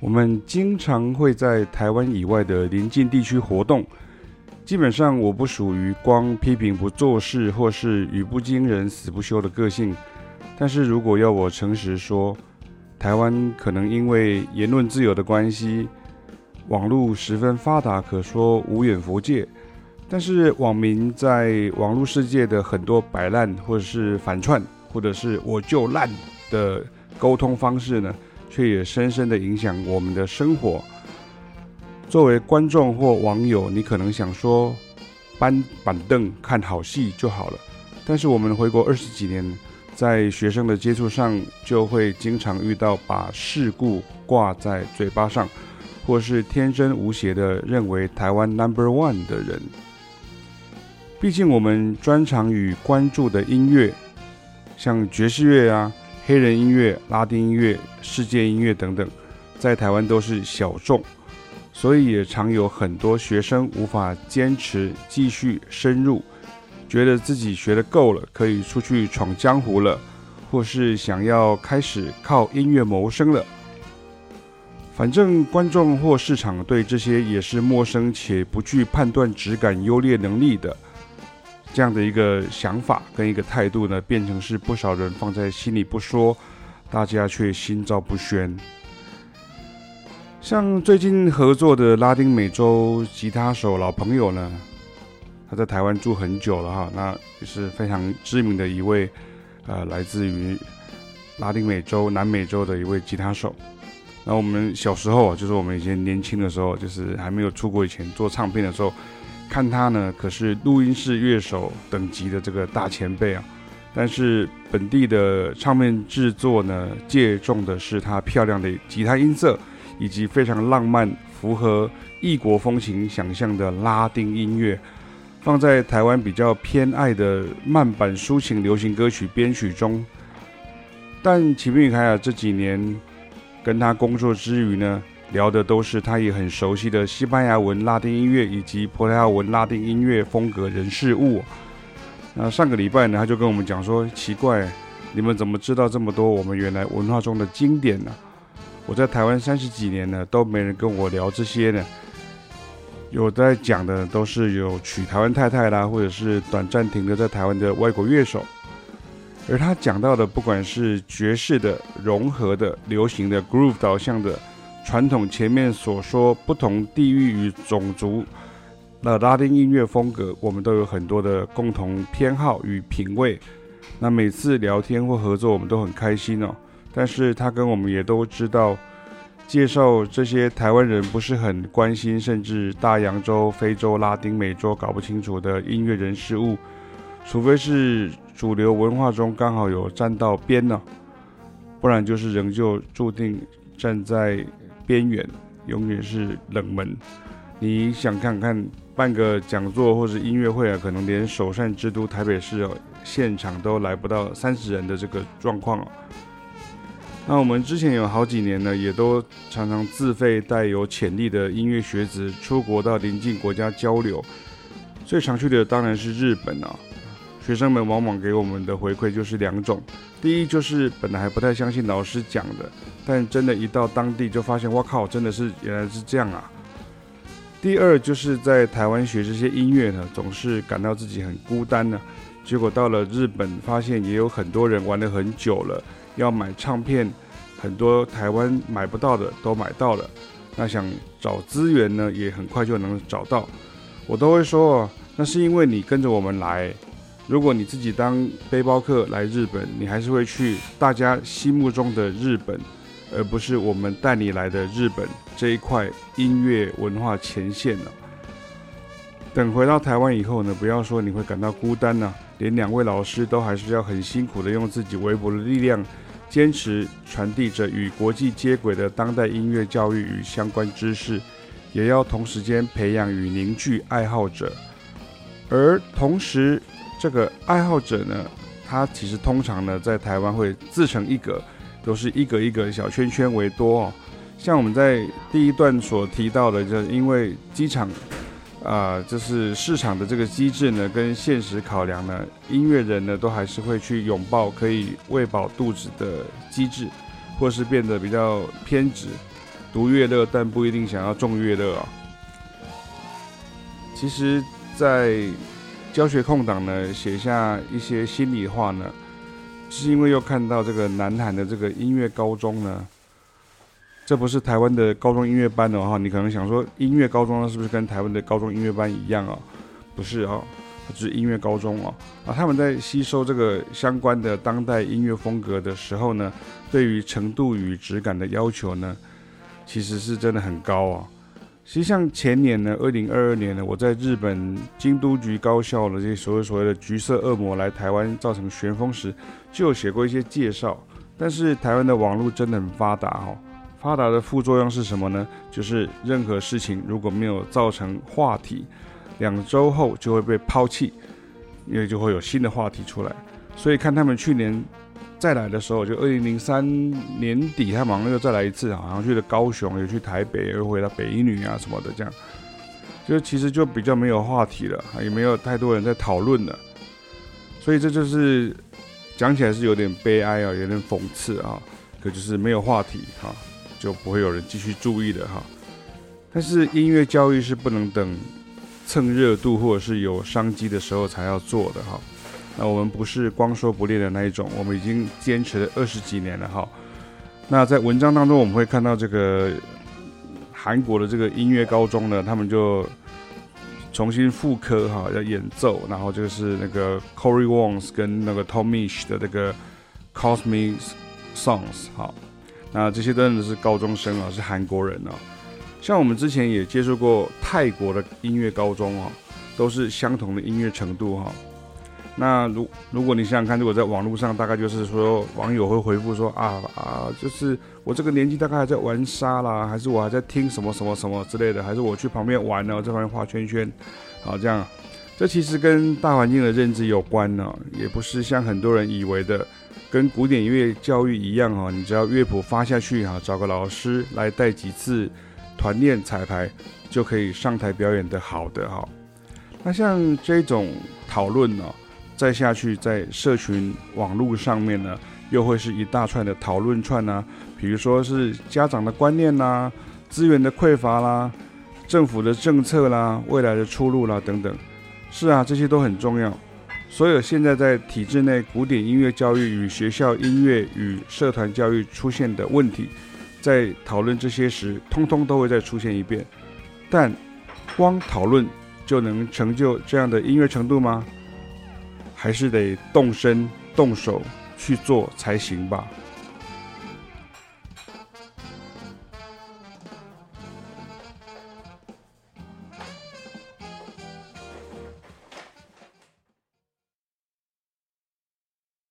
我们经常会在台湾以外的邻近地区活动，基本上我不属于光批评不做事或是语不惊人死不休的个性，但是如果要我诚实说，台湾可能因为言论自由的关系，网络十分发达，可说无远弗届，但是网民在网络世界的很多摆烂或者是反串或者是我就烂的沟通方式呢，却也深深的影响我们的生活。作为观众或网友，你可能想说搬板凳看好戏就好了，但是我们回国20几年，在学生的接触上就会经常遇到把世故挂在嘴巴上，或是天真无邪的认为台湾 No.1 的人。毕竟我们专长与关注的音乐，像爵士乐啊、黑人音乐、拉丁音乐、世界音乐等等，在台湾都是小众，所以也常有很多学生无法坚持继续深入，觉得自己学得够了，可以出去闯江湖了，或是想要开始靠音乐谋生了。反正观众或市场对这些也是陌生且不具判断质感优劣能力的这样的一个想法跟一个态度呢，变成是不少人放在心里不说，大家却心照不宣。像最近合作的拉丁美洲吉他手老朋友呢，他在台湾住很久了哈，那也是非常知名的一位来自于拉丁美洲、南美洲的一位吉他手。那我们小时候，就是我们以前年轻的时候，就是还没有出国以前做唱片的时候，看他呢可是录音室乐手等级的这个大前辈啊，但是本地的唱片制作呢，借重的是他漂亮的吉他音色，以及非常浪漫、符合异国风情想象的拉丁音乐，放在台湾比较偏爱的慢板抒情流行歌曲编曲中。但齐彬与凯雅这几年跟他工作之余呢，聊的都是他也很熟悉的西班牙文拉丁音乐以及葡萄牙文拉丁音乐风格人事物。那上个礼拜呢，他就跟我们讲说，奇怪，你们怎么知道这么多我们原来文化中的经典呢？我在台湾30几年呢，都没人跟我聊这些呢。有在讲的都是有娶台湾太太啦，或者是短暂停留在台湾的外国乐手。而他讲到的，不管是爵士的、融合的、流行的、groove 导向的、传统前面所说不同地域与种族的拉丁音乐风格，我们都有很多的共同偏好与品味。那每次聊天或合作，我们都很开心哦。但是他跟我们也都知道，介绍这些台湾人不是很关心，甚至大洋洲、非洲、拉丁美洲搞不清楚的音乐人事物，除非是主流文化中刚好有站到边呢，不然就是仍旧注定站在边缘，永远是冷门。你想看看办个讲座或是音乐会啊，可能连首善之都台北市现场都来不到30人的这个状况。那我们之前有好几年呢，也都常常自费带有潜力的音乐学子出国到邻近国家交流，最常去的当然是日本啊。学生们往往给我们的回馈就是2种，第一就是本来还不太相信老师讲的，但真的一到当地就发现，哇靠，真的是原来是这样啊。第二就是在台湾学这些音乐呢，总是感到自己很孤单呢，结果到了日本发现也有很多人玩了很久了，要买唱片，很多台湾买不到的都买到了，那想找资源呢也很快就能找到。我都会说，那是因为你跟着我们来，如果你自己当背包客来日本，你还是会去大家心目中的日本，而不是我们带你来的日本这一块音乐文化前线啊。等回到台湾以后呢，不要说你会感到孤单啊，连2位老师都还是要很辛苦的用自己微薄的力量，坚持传递着与国际接轨的当代音乐教育与相关知识，也要同时间培养与凝聚爱好者。而同时这个爱好者呢，他其实通常呢在台湾会自成一格，都是一格一格小圈圈为多哦。像我们在第一段所提到的，就是因为机场就是市场的这个机制呢跟现实考量呢，音乐人呢都还是会去拥抱可以喂饱肚子的机制，或是变得比较偏执。独乐乐，但不一定想要众乐乐啊。其实，在教学空档呢，写下一些心里话呢，是因为又看到这个南韩的这个音乐高中呢，这不是台湾的高中音乐班的话，你可能想说音乐高中是不是跟台湾的高中音乐班一样啊？不是啊，只是音乐高中啊。他们在吸收这个相关的当代音乐风格的时候呢，对于程度与质感的要求呢，其实是真的很高啊。其实像前年呢，2022年呢，我在日本京都局高校的这些所谓的橘色恶魔来台湾造成旋风时，就有写过一些介绍。但是台湾的网络真的很发达哦，发达的副作用是什么呢？就是任何事情如果没有造成话题，2周后就会被抛弃，因为就会有新的话题出来。所以看他们去年再来的时候，就2003年底，他马上又再来一次，好像去了高雄，也去台北，又回到北一女啊什么的，这样就其实就比较没有话题了，也没有太多人在讨论了。所以这就是讲起来是有点悲哀啊，有点讽刺啊，可就是没有话题啊，就不会有人继续注意的哈。但是音乐教育是不能等蹭热度或者是有商机的时候才要做的哈。那我们不是光说不练的那一种，我们已经坚持了20几年了哈。那在文章当中我们会看到这个韩国的这个音乐高中呢，他们就重新复刻哈，要演奏，然后就是那个 Cory Wong 跟那个 Tom Misch 的那个 Cosmic Songs 哈。那这些真的是高中生啊，是韩国人啊。像我们之前也接触过泰国的音乐高中啊，都是相同的音乐程度哈。那如果你想想看，如果在网络上，大概就是说网友会回复说就是我这个年纪大概还在玩沙啦，还是我还在听什么什么什么之类的，还是我去旁边玩呢，在旁边画圈圈，好这样。这其实跟大环境的认知有关呢，也不是像很多人以为的，跟古典音乐教育一样哈，你只要乐谱发下去哈，找个老师来带几次团练彩排，就可以上台表演的好的哈。那像这种讨论呢，再下去在社群网络上面呢，又会是一大串的讨论串啊，比如说是家长的观念啦、资源的匮乏啦、政府的政策啦、未来的出路啦等等。是啊，这些都很重要。所有现在在体制内古典音乐教育与学校音乐与社团教育出现的问题，在讨论这些时，通通都会再出现一遍。但光讨论就能成就这样的音乐程度吗？还是得动身动手去做才行吧。